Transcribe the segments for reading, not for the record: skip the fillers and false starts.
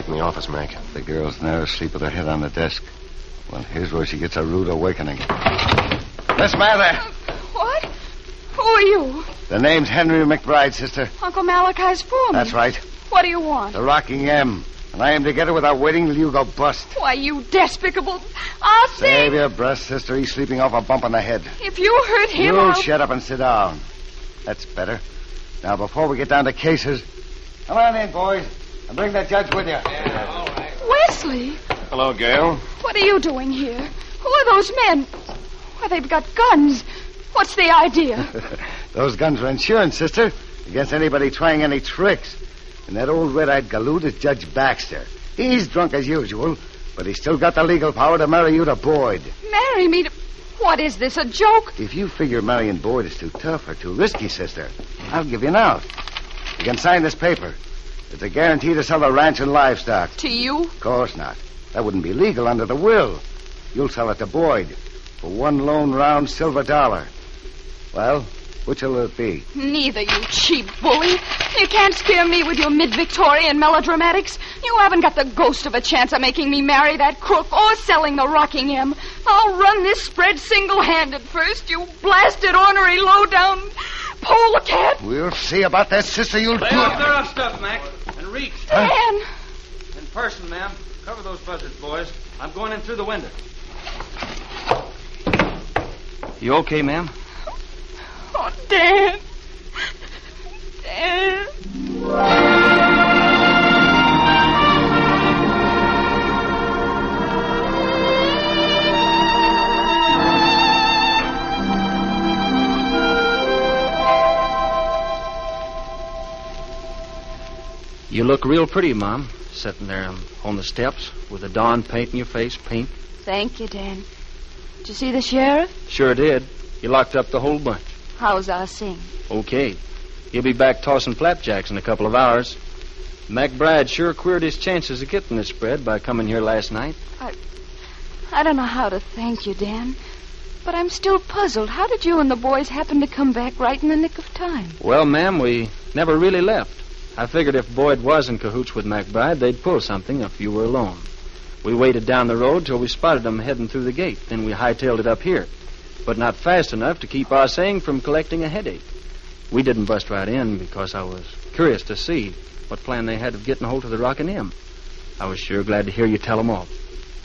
fight in the office, Mac. The girl's now asleep with her head on the desk. Well, here's where she gets a rude awakening. Miss Mather! What? Who are you? The name's Henry McBride, sister. Uncle Malachi's foreman. That's right. What do you want? The Rocking M. And I am together without waiting till you go bust. Why, you despicable... I'll see... Save your breath, sister. He's sleeping off a bump on the head. If you hurt him, You'll shut up and sit down. That's better. Now, before we get down to cases... Come on in, boys, and bring that judge with you. Yeah, all right. Wesley! Hello, Gail. What are you doing here? Who are those men? Why, they've got guns. What's the idea? Those guns are insurance, sister, against anybody trying any tricks. And that old red-eyed galoot is Judge Baxter. He's drunk as usual, but he's still got the legal power to marry you to Boyd. Marry me to... What is this, a joke? If you figure marrying Boyd is too tough or too risky, sister, I'll give you an out. You can sign this paper. It's a guarantee to sell the ranch and livestock. To you? Of course not. That wouldn't be legal under the will. You'll sell it to Boyd for one lone round silver dollar. Well, which will it be? Neither, you cheap bully. You can't scare me with your mid-Victorian melodramatics. You haven't got the ghost of a chance of making me marry that crook or selling the Rocking M. I'll run this spread single-handed first, you blasted, ornery, low-down... polecat. We'll see about that, sister. You'll do it. Lay off their rough stuff, Mac. And reach. Dan. In person, ma'am. Cover those buzzards, boys. I'm going in through the window. You okay, ma'am? Oh, Dan. Dan. You look real pretty, Mom, sitting there on the steps with the dawn painting your face pink. Thank you, Dan. Did you see the sheriff? Sure did. He locked up the whole bunch. How's Ah Sing? Okay. He'll be back tossing flapjacks in a couple of hours. McBride sure queered his chances of getting this spread by coming here last night. I don't know how to thank you, Dan, but I'm still puzzled. How did you and the boys happen to come back right in the nick of time? Well, ma'am, we never really left. I figured if Boyd was in cahoots with McBride, they'd pull something if you were alone. We waited down the road till we spotted them heading through the gate. Then we hightailed it up here, but not fast enough to keep Ah Sing from collecting a headache. We didn't bust right in because I was curious to see what plan they had of getting hold of the Rockin' M. I was sure glad to hear you tell them off.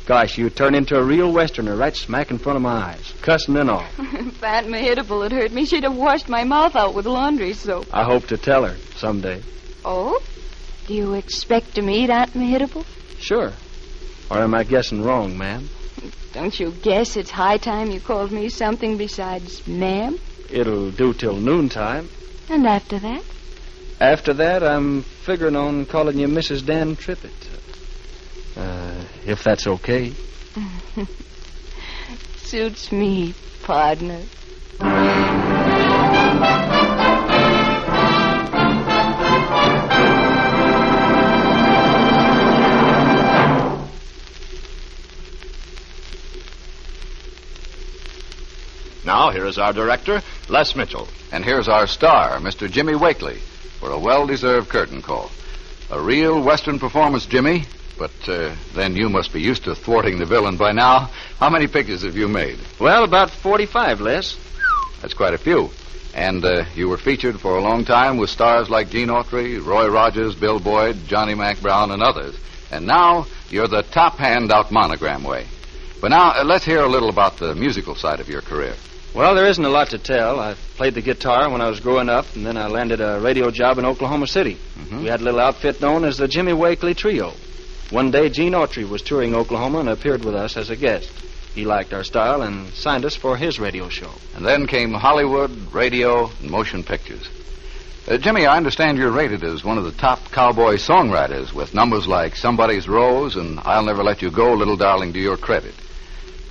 Gosh, you turned into a real Westerner right smack in front of my eyes, cussing and all. If Aunt Mehitable had heard me, she'd have washed my mouth out with laundry soap. I hope to tell her someday. Oh? Do you expect to meet Aunt Mehitable? Sure. Or am I guessing wrong, ma'am? Don't you guess it's high time you called me something besides ma'am? It'll do till noontime. And after that? After that, I'm figuring on calling you Mrs. Dan Trippett. If that's okay. Suits me, partner. Now, here is our director, Les Mitchell. And here's our star, Mr. Jimmy Wakely, for a well-deserved curtain call. A real Western performance, Jimmy. But then you must be used to thwarting the villain by now. How many pictures have you made? Well, about 45, Les. That's quite a few. And you were featured for a long time with stars like Gene Autry, Roy Rogers, Bill Boyd, Johnny Mac Brown, and others. And now, you're the top hand out Monogram way. But now, let's hear a little about the musical side of your career. Well, there isn't a lot to tell. I played the guitar when I was growing up, and then I landed a radio job in Oklahoma City. Mm-hmm. We had a little outfit known as the Jimmy Wakely Trio. One day, Gene Autry was touring Oklahoma and appeared with us as a guest. He liked our style and signed us for his radio show. And then came Hollywood, radio, and motion pictures. Jimmy, I understand you're rated as one of the top cowboy songwriters with numbers like Somebody's Rose and I'll Never Let You Go, Little Darling, to your credit.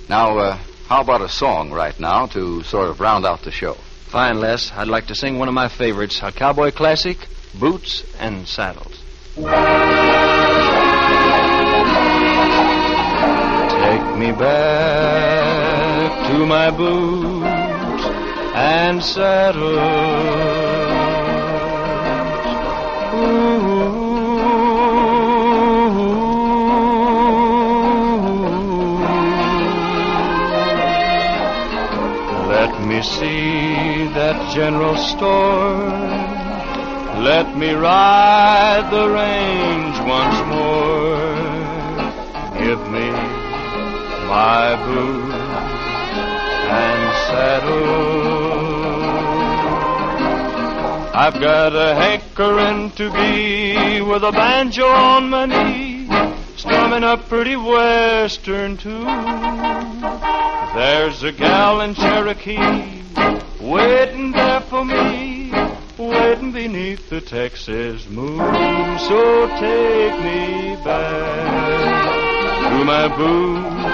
Now, how about a song right now to sort of round out the show? Fine, Les. I'd like to sing one of my favorites, a cowboy classic, Boots and Saddles. Take me back to my boots and saddles. Ooh, Let me see that general store. Let me ride the range once more. Give me my boots and saddle. I've got a hankering to be with a banjo on my knee, strumming a pretty western tune. There's a gal in Cherokee waiting there for me, waiting beneath the Texas moon. So take me back to my boots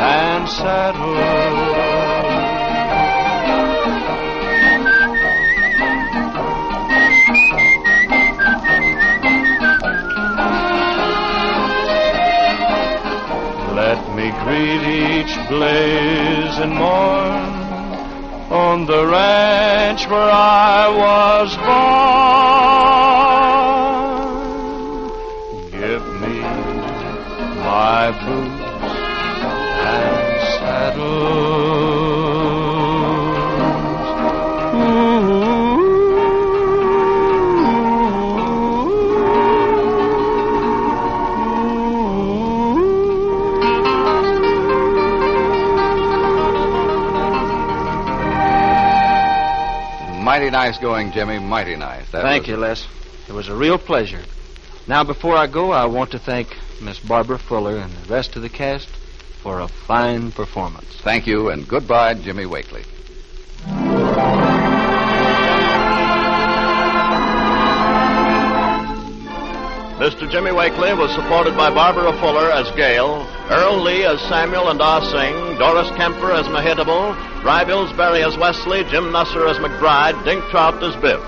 and saddle. Let me greet each blaze and morn on the ranch where I was born. Give me my boots and saddles. Mighty nice going, Jimmy. Mighty nice. Thank you, Les. It was a real pleasure. Now, before I go, I want to thank Miss Barbara Fuller and the rest of the cast for a fine performance. Thank you, and goodbye, Jimmy Wakely. Mr. Jimmy Wakely was supported by Barbara Fuller as Gail, Earl Lee as Samuel and Ah Sing, Doris Kemper as Mehitable, Rye Billsberry as Wesley, Jim Nusser as McBride, Dink Trout as Biff.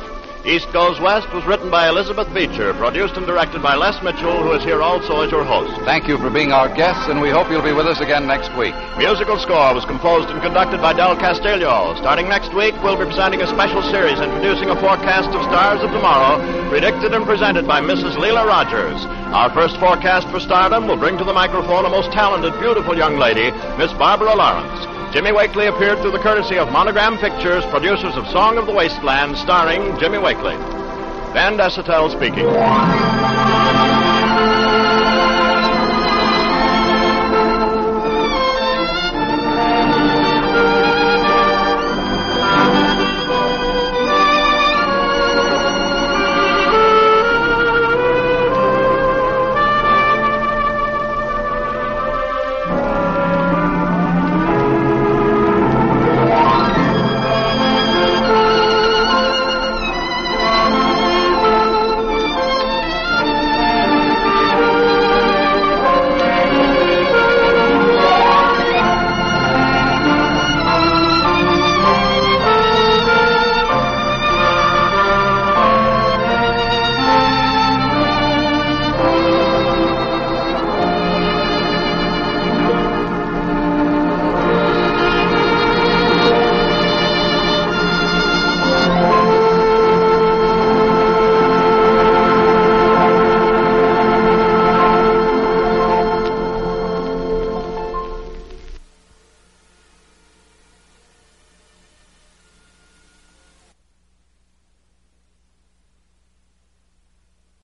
East Goes West was written by Elizabeth Beecher, produced and directed by Les Mitchell, who is here also as your host. Thank you for being our guests, and we hope you'll be with us again next week. Musical score was composed and conducted by Del Castillo. Starting next week, we'll be presenting a special series introducing a forecast of stars of tomorrow, predicted and presented by Mrs. Leela Rogers. Our first forecast for stardom will bring to the microphone a most talented, beautiful young lady, Miss Barbara Lawrence. Jimmy Wakely appeared through the courtesy of Monogram Pictures, producers of Song of the Wasteland, starring Jimmy Wakely. Van Dessetel speaking.